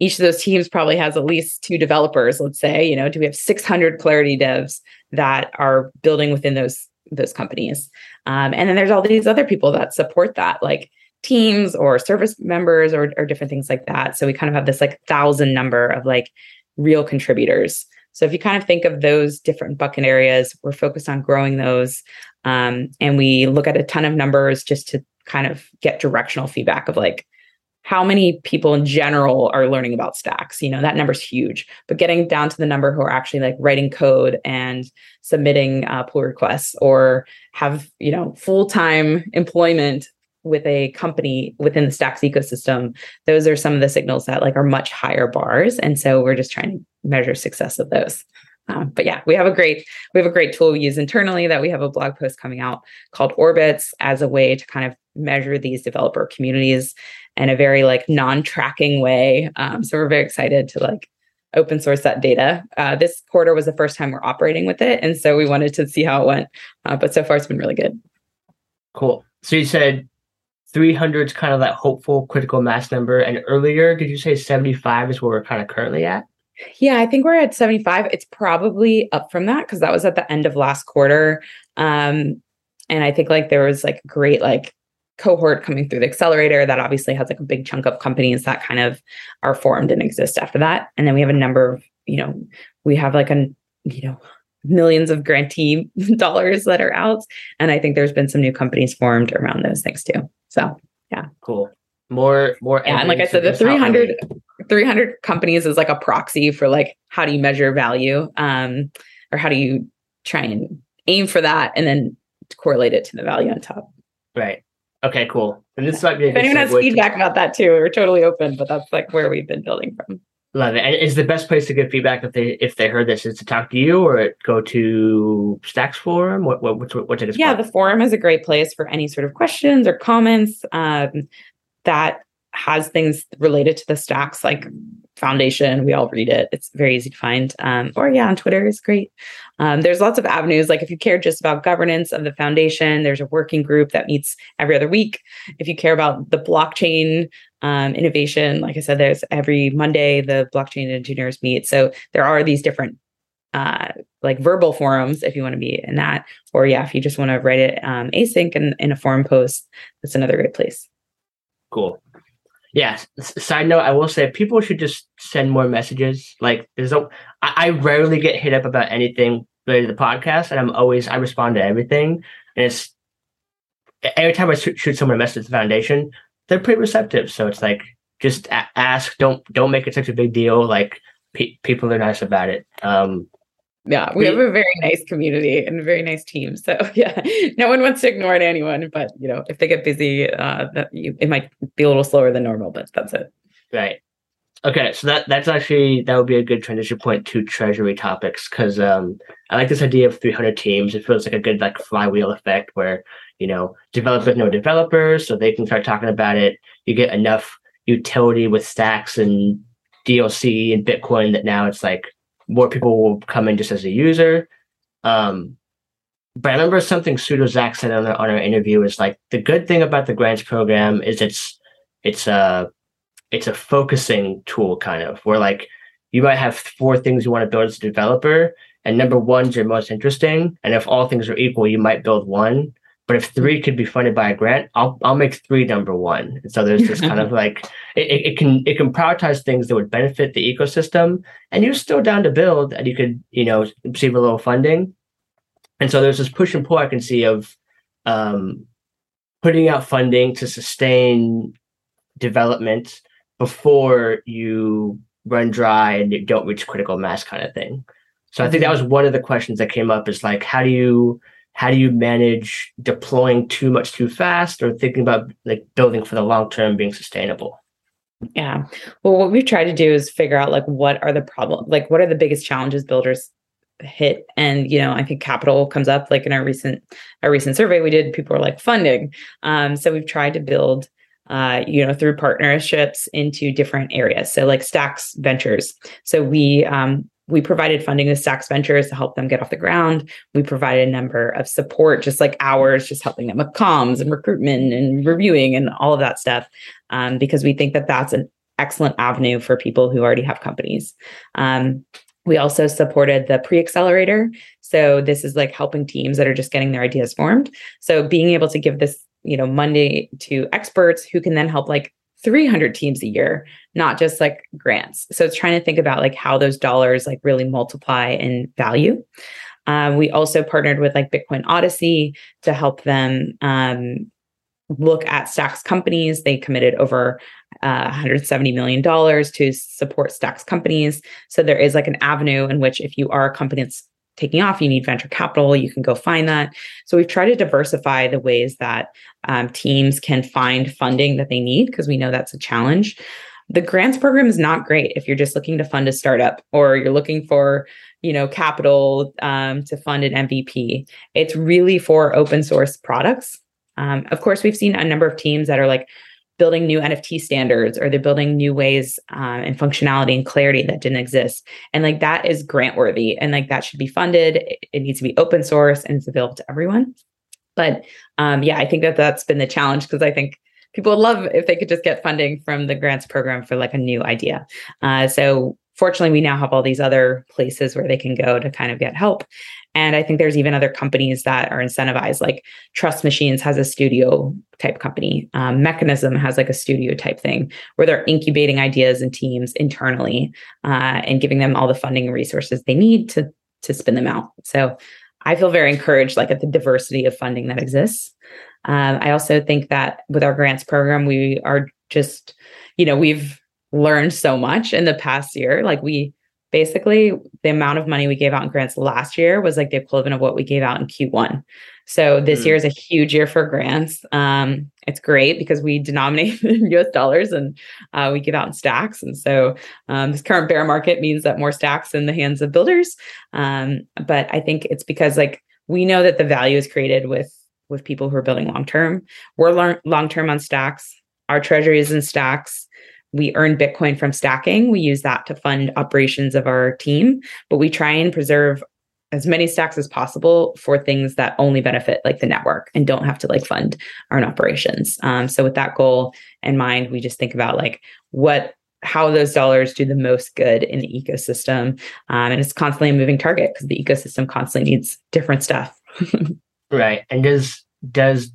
each of those teams probably has at least two developers, let's say. You know, do we have six hundred Clarity devs that are building within those those companies? Um, and then there's all these other people that support that, like teams or service members or, or different things like that. So we kind of have this like thousand number of like real contributors. So if you kind of think of those different bucket areas, we're focused on growing those. Um, and we look at a ton of numbers just to kind of get directional feedback of like, how many people in general are learning about Stacks? You know, that number's huge, but getting down to the number who are actually like writing code and submitting uh, pull requests or have, you know, full-time employment with a company within the Stacks ecosystem. Those are some of the signals that like are much higher bars. And so we're just trying to measure success of those. Um, but yeah, we have a great, we have a great tool we use internally that we have a blog post coming out called Orbits as a way to kind of measure these developer communities in a very like non-tracking way. Um, so we're very excited to like open source that data. Uh, this quarter was the first time we're operating with it. And so we wanted to see how it went, uh, but so far it's been really good. Cool. So you said three hundred is kind of that hopeful critical mass number. And earlier, did you say seventy-five is where we're kind of currently at? Yeah, I think we're at seventy-five. It's probably up from that because that was at the end of last quarter. Um, and I think like there was like great like cohort coming through the accelerator that obviously has like a big chunk of companies that kind of are formed and exist after that. And then we have a number of, you know, we have like a, you know, millions of grantee dollars that are out. And I think there's been some new companies formed around those things too. So yeah. Cool. More, more. Yeah, and like I said, the three hundred, three hundred companies is like a proxy for like, how do you measure value? Um, or how do you try and aim for that and then correlate it to the value on top? Right. Okay, cool. And this might be a good segue. If anyone has feedback about that too, we're totally open, but that's like where we've been building from. Love it. Is the best place to get feedback if they if they heard this is to talk to you or go to Stacks Forum? What what what's what's it? Yeah, the forum is a great place for any sort of questions or comments um, that has things related to the Stacks like Foundation. We all read it. It's very easy to find. Um, or yeah, on Twitter is great. Um, there's lots of avenues. Like if you care just about governance of the foundation, there's a working group that meets every other week. If you care about the blockchain Um, innovation, like I said, there's every Monday the blockchain engineers meet. So there are these different uh, like verbal forums if you want to be in that, or yeah, if you just want to write it um, async and in a forum post, that's another great place. Cool. Yeah. Side note, I will say people should just send more messages. Like there's no, I, I rarely get hit up about anything related to the podcast, and I'm always I respond to everything. And it's every time I shoot, shoot someone a message to the foundation, they're pretty receptive. So it's like, just a- ask, don't, don't make it such a big deal. Like pe- people are nice about it. Um, yeah, we, we have a very nice community and a very nice team. So yeah, no one wants to ignore it, anyone, but you know, if they get busy, uh, that you, it might be a little slower than normal, but that's it. Right. Okay. So that, that's actually, that would be a good transition point to treasury topics. Cause um, I like this idea of three hundred teams. It feels like a good, like flywheel effect where, you know, developers know developers, so they can start talking about it. You get enough utility with Stacks and D L C and Bitcoin that now it's like more people will come in just as a user. Um, but I remember something Pseudo Zach said on, the, on our interview is like, the good thing about the grants program is it's it's a, it's a focusing tool kind of, where like you might have four things you want to build as a developer, and number one's your most interesting. And if all things are equal, you might build one. But if three could be funded by a grant, I'll I'll make three number one. And so there's this kind of like it, it can it can prioritize things that would benefit the ecosystem, and you're still down to build, and you could you know receive a little funding. And so there's this push and pull I can see of um, putting out funding to sustain development before you run dry and you don't reach critical mass kind of thing. So I think that was one of the questions that came up is like, how do you How do you manage deploying too much too fast, or thinking about like building for the long term being sustainable? Yeah. Well, what we've tried to do is figure out like what are the problem, like what are the biggest challenges builders hit? And, you know, I think capital comes up. Like in our recent our recent survey we did, people were like funding. Um, so we've tried to build Uh, you know, through partnerships into different areas. So like Stacks Ventures. So we um, we provided funding to Stacks Ventures to help them get off the ground. We provided a number of support, just like hours, just helping them with comms and recruitment and reviewing and all of that stuff, um, because we think that that's an excellent avenue for people who already have companies. Um, we also supported the pre-accelerator. So this is like helping teams that are just getting their ideas formed. So being able to give this you know, Monday to experts who can then help like three hundred teams a year, not just like grants. So it's trying to think about like how those dollars like really multiply in value. Um, we also partnered with like Bitcoin Odyssey to help them um, look at Stacks companies. They committed over uh, one hundred seventy million dollars to support Stacks companies. So there is like an avenue in which if you are a company that's taking off, you need venture capital, you can go find that. So we've tried to diversify the ways that um, teams can find funding that they need, because we know that's a challenge. The grants program is not great if you're just looking to fund a startup, or you're looking for, you know, capital um, to fund an M V P. It's really for open source products. Um, of course, we've seen a number of teams that are like building new N F T standards, or they're building new ways um, and functionality and clarity that didn't exist. And like that is grant worthy, and like that should be funded. It, it needs to be open source and it's available to everyone. But um, yeah, I think that that's been the challenge, because I think people would love if they could just get funding from the grants program for like a new idea. Uh, so fortunately, we now have all these other places where they can go to kind of get help. And I think there's even other companies that are incentivized, like Trust Machines has a studio type company. Um, Mechanism has like a studio type thing where they're incubating ideas and teams internally uh, and giving them all the funding and resources they need to, to spin them out. So I feel very encouraged like at the diversity of funding that exists. Um, I also think that with our grants program, we are just, you know, we've learned so much in the past year. Like we Basically, the amount of money we gave out in grants last year was like the equivalent of what we gave out in Q one. So this mm. year is a huge year for grants. Um, it's great because we denominate in U S dollars and uh, we give out in stacks. And so um, this current bear market means that more stacks in the hands of builders. Um, but I think it's because like we know that the value is created with with people who are building long-term. We're long-term on stacks. Our treasury is in stacks. We earn Bitcoin from stacking. We use that to fund operations of our team, but we try and preserve as many stacks as possible for things that only benefit like the network and don't have to like fund our own operations. Um, so with that goal in mind, we just think about like what, how those dollars do the most good in the ecosystem. Um, and it's constantly a moving target because the ecosystem constantly needs different stuff. Right. And does, does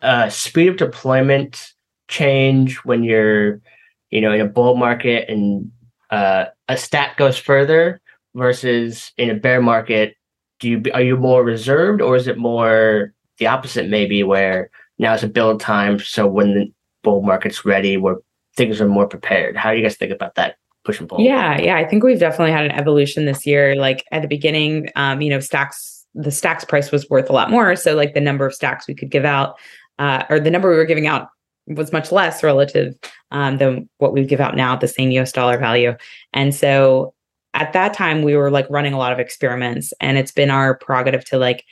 uh, speed of deployment change when you're, you know, in a bull market and uh, a stack goes further? Versus in a bear market, do you are you more reserved, or is it more the opposite? Maybe where now is a build time, so when the bull market's ready, where things are more prepared. How do you guys think about that push and pull? Yeah, yeah, I think we've definitely had an evolution this year. Like at the beginning, um, you know, stacks the stacks price was worth a lot more, so like the number of stacks we could give out, uh, or the number we were giving out was much less relative um, than what we give out now at the same U S dollar value, and so. At that time, we were like running a lot of experiments, and it's been our prerogative to like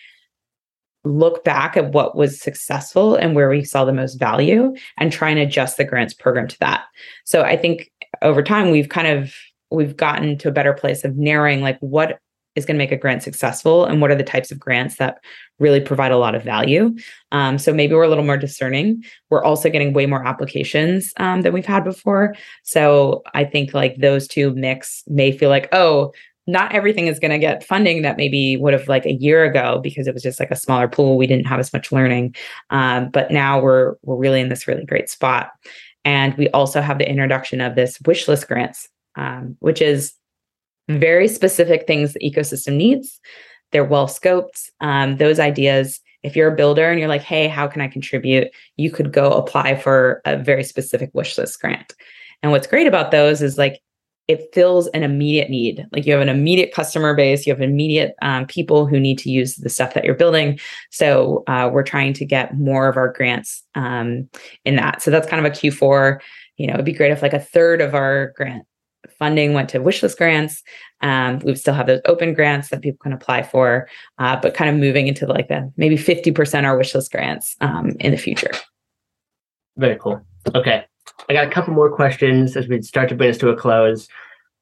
look back at what was successful and where we saw the most value and try and adjust the grants program to that. So I think over time, we've kind of, we've gotten to a better place of narrowing like what is going to make a grant successful and what are the types of grants that really provide a lot of value. Um, so maybe we're a little more discerning. We're also getting way more applications um, than we've had before. So I think like those two mix may feel like, oh, not everything is going to get funding that maybe would have like a year ago because it was just like a smaller pool. We didn't have as much learning. Um, but now we're we're really in this really great spot. And we also have the introduction of this wish list grants, um, which is very specific things the ecosystem needs. They're well scoped. Um, those ideas, if you're a builder and you're like, hey, how can I contribute? You could go apply for a very specific wish list grant. And what's great about those is like, it fills an immediate need. Like you have an immediate customer base, you have immediate um, people who need to use the stuff that you're building. So uh, we're trying to get more of our grants um, in that. So that's kind of a Q four, you know, it'd be great if like a third of our grant funding went to wishlist grants. Um, we still have those open grants that people can apply for, uh, but kind of moving into like the maybe fifty percent are wishlist grants um, in the future. Very cool. Okay. I got a couple more questions as we start to bring this to a close.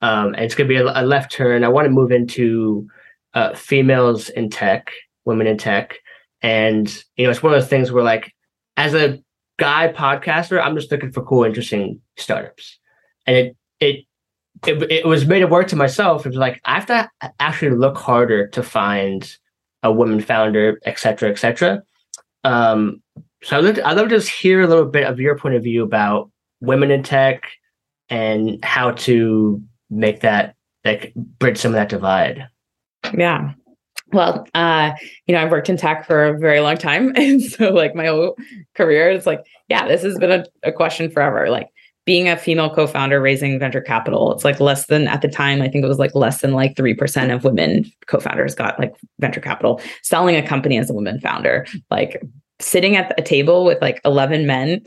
Um, and it's going to be a, a left turn. I want to move into uh, females in tech, women in tech. And, you know, it's one of those things where like, as a guy podcaster, I'm just looking for cool, interesting startups. And it, it, It, it was made a work to myself. It was like, I have to actually look harder to find a woman founder, et cetera, et cetera. Um, so I'd love, to, I'd love to just hear a little bit of your point of view about women in tech and how to make that, like bridge some of that divide. Yeah. Well, uh, you know, I've worked in tech for a very long time. And so like my whole career, it's like, yeah, this has been a, a question forever. Like, being a female co-founder raising venture capital, it's like less than at the time, I think it was like less than like three percent of women co-founders got like venture capital. Selling a company as a woman founder, like sitting at a table with like eleven men,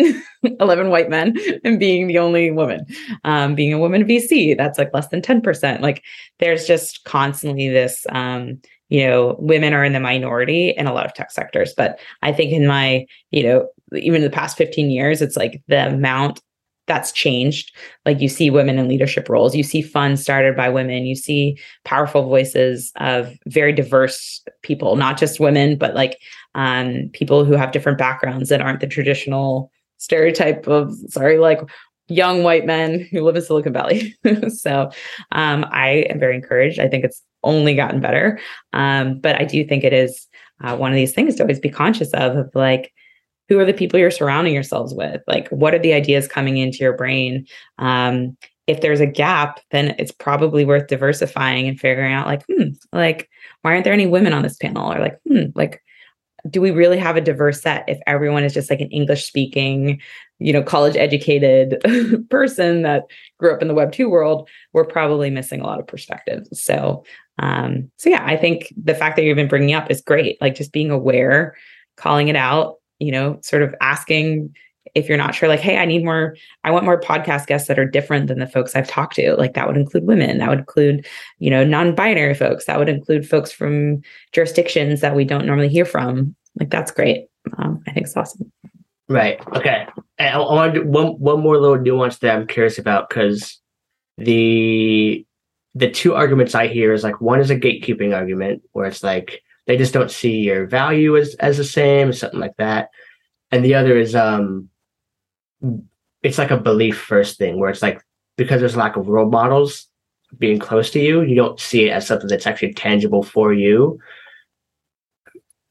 eleven white men and being the only woman, um, being a woman V C, that's like less than ten percent. Like there's just constantly this, um, you know, women are in the minority in a lot of tech sectors. But I think in my, you know, even the past fifteen years, it's like the amount that's changed. Like you see women in leadership roles, you see funds started by women, you see powerful voices of very diverse people, not just women, but like um, people who have different backgrounds that aren't the traditional stereotype of, sorry, like young white men who live in Silicon Valley. So um, I am very encouraged. I think it's only gotten better. Um, but I do think it is uh, one of these things to always be conscious of, of like, who are the people you're surrounding yourselves with? Like, what are the ideas coming into your brain? Um, if there's a gap, then it's probably worth diversifying and figuring out like, hmm, like, why aren't there any women on this panel? Or like, hmm, like, do we really have a diverse set if everyone is just like an English speaking, you know, college educated person that grew up in the Web two world? We're probably missing a lot of perspectives. So, um, so yeah, I think the fact that you've been bringing up is great. Like just being aware, calling it out, you know, sort of asking if you're not sure, like, hey, I need more, I want more podcast guests that are different than the folks I've talked to. Like that would include women, that would include, you know, non-binary folks, that would include folks from jurisdictions that we don't normally hear from. Like, that's great. Um, I think it's awesome. Right. Okay. I, I want to do one, one more little nuance that I'm curious about, because the the two arguments I hear is like, one is a gatekeeping argument where it's like, they just don't see your value as, as the same, something like that. And the other is, um, it's like a belief first thing where it's like, because there's a lack of role models being close to you, you don't see it as something that's actually tangible for you.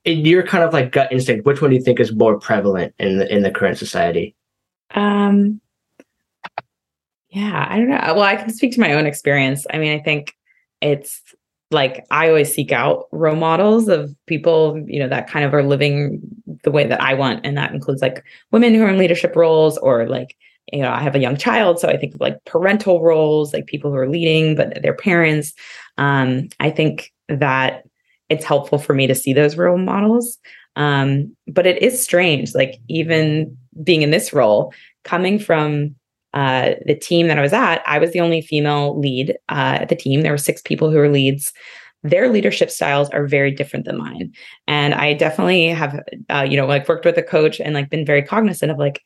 In your kind of like gut instinct, which one do you think is more prevalent in the, in the current society? Um, yeah, I don't know. Well, I can speak to my own experience. I mean, I think it's like, I always seek out role models of people, you know, that kind of are living the way that I want. And that includes like women who are in leadership roles, or like, you know, I have a young child, so I think of like parental roles, like people who are leading, but their parents. Um, I think that it's helpful for me to see those role models. Um, but it is strange, like even being in this role, coming from uh, the team that I was at, I was the only female lead uh, at the team. There were six people who were leads. Their leadership styles are very different than mine. And I definitely have, uh, you know, like worked with a coach and like been very cognizant of like,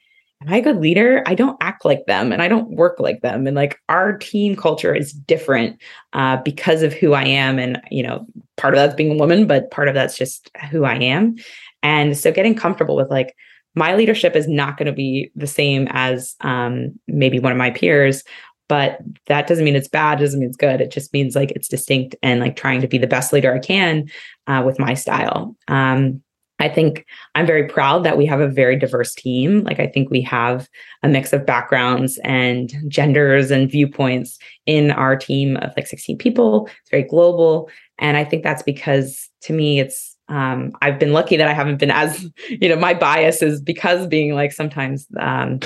am I a good leader? I don't act like them and I don't work like them. And like our team culture is different uh, because of who I am. And, you know, part of that's being a woman, but part of that's just who I am. And so getting comfortable with like, my leadership is not going to be the same as um, maybe one of my peers, but that doesn't mean it's bad. Doesn't mean it's good. It just means like it's distinct and like trying to be the best leader I can uh, with my style. Um, I think I'm very proud that we have a very diverse team. Like I think we have a mix of backgrounds and genders and viewpoints in our team of like sixteen people. It's very global. And I think that's because to me, it's, um, I've been lucky that I haven't been as, you know, my bias is because being like sometimes um,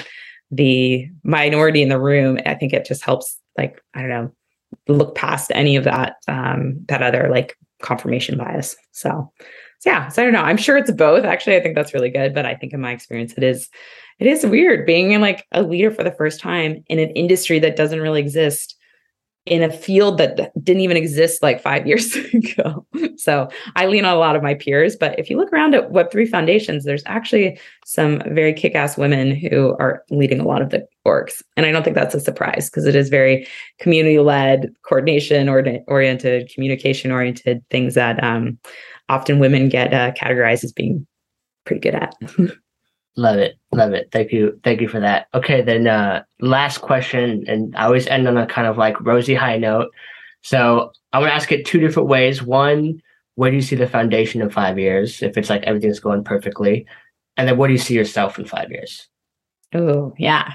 the minority in the room, I think it just helps like, I don't know, look past any of that, um, that other like confirmation bias. So So yeah, so I don't know. I'm sure it's both. Actually, I think that's really good. But I think in my experience, it is, it is weird being in like a leader for the first time in an industry that doesn't really exist, in a field that didn't even exist like five years ago. So I lean on a lot of my peers. But if you look around at Web three foundations, there's actually some very kick-ass women who are leading a lot of the orgs. And I don't think that's a surprise because it is very community-led, coordination-oriented, communication-oriented things that um, often women get uh, categorized as being pretty good at. Love it. Love it. Thank you. Thank you for that. Okay. Then uh, last question, and I always end on a kind of like rosy high note. So I want to ask it two different ways. One, where do you see the foundation in five years? If it's like everything's going perfectly. And then what do you see yourself in five years? Oh, yeah.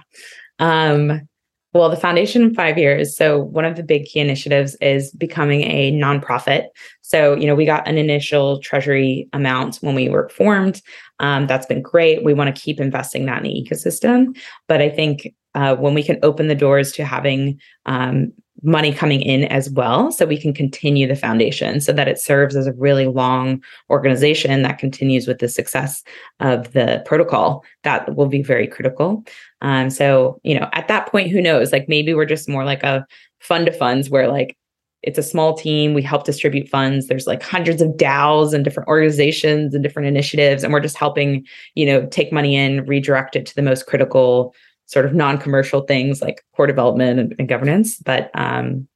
Um, well, the foundation in five years. So one of the big key initiatives is becoming a nonprofit. So, you know, we got an initial treasury amount when we were formed. Um, that's been great. We want to keep investing that in the ecosystem. But I think uh, when we can open the doors to having um, money coming in as well, so we can continue the foundation so that it serves as a really long organization that continues with the success of the protocol, that will be very critical. Um, so, you know, at that point, who knows, like maybe we're just more like a fund of funds where like, it's a small team. We help distribute funds. There's like hundreds of DAOs and different organizations and different initiatives. And we're just helping, you know, take money in, redirect it to the most critical sort of non-commercial things like core development and, and governance. But um,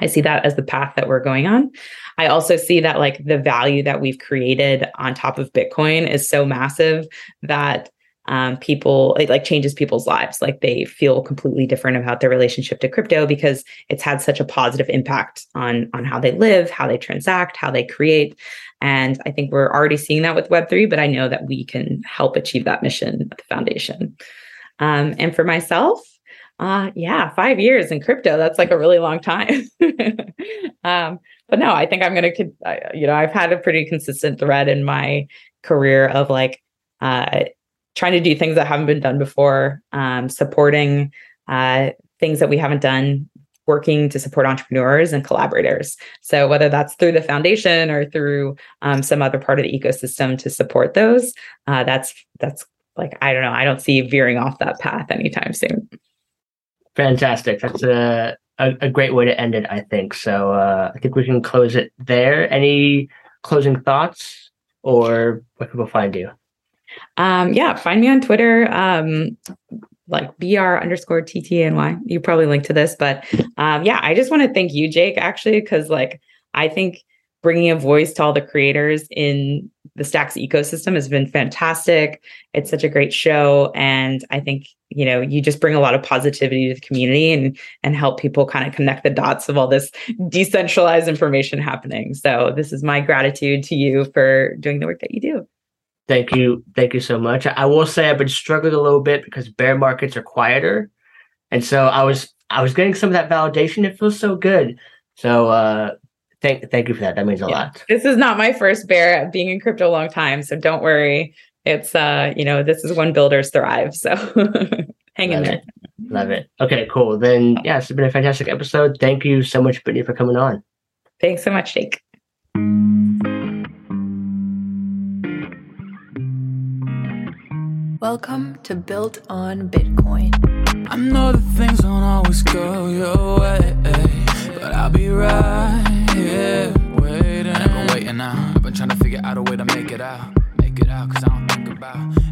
I see that as the path that we're going on. I also see that like the value that we've created on top of Bitcoin is so massive that Um, people, it like changes people's lives. Like they feel completely different about their relationship to crypto because it's had such a positive impact on, on how they live, how they transact, how they create. And I think we're already seeing that with Web three, but I know that we can help achieve that mission at the foundation. Um, and for myself, uh, yeah, five years in crypto, that's like a really long time. um, but no, I think I'm going to, you know, I've had a pretty consistent thread in my career of like, uh, trying to do things that haven't been done before, um, supporting uh, things that we haven't done working to support entrepreneurs and collaborators. So whether that's through the foundation or through um, some other part of the ecosystem to support those, uh, that's that's like, I don't know, I don't see veering off that path anytime soon. Fantastic. That's a, a, a great way to end it, I think. So uh, I think we can close it there. Any closing thoughts or where people find you? Um, yeah, find me on Twitter. Um, like BR underscore TTNY. You probably link to this, but um, yeah, I just want to thank you, Jake, actually, because like, I think bringing a voice to all the creators in the Stacks ecosystem has been fantastic. It's such a great show. And I think, you know, you just bring a lot of positivity to the community and, and help people kind of connect the dots of all this decentralized information happening. So this is my gratitude to you for doing the work that you do. Thank you. Thank you so much. I will say I've been struggling a little bit because bear markets are quieter. And so I was I was getting some of that validation. It feels so good. So uh, thank thank you for that. That means a yeah. lot. This is not my first bear, being in crypto a long time. So don't worry. It's, uh, you know, this is when builders thrive. So hang in there. Love it. Okay, cool. Then, yeah, it's been a fantastic episode. Thank you so much, Brittany, for coming on. Thanks so much, Jake. Welcome to Built on Bitcoin. I know that things don't always go your way, but I'll be right here waiting. I've been waiting now. I've been trying to figure out a way to make it out. Make it out, cause I don't think about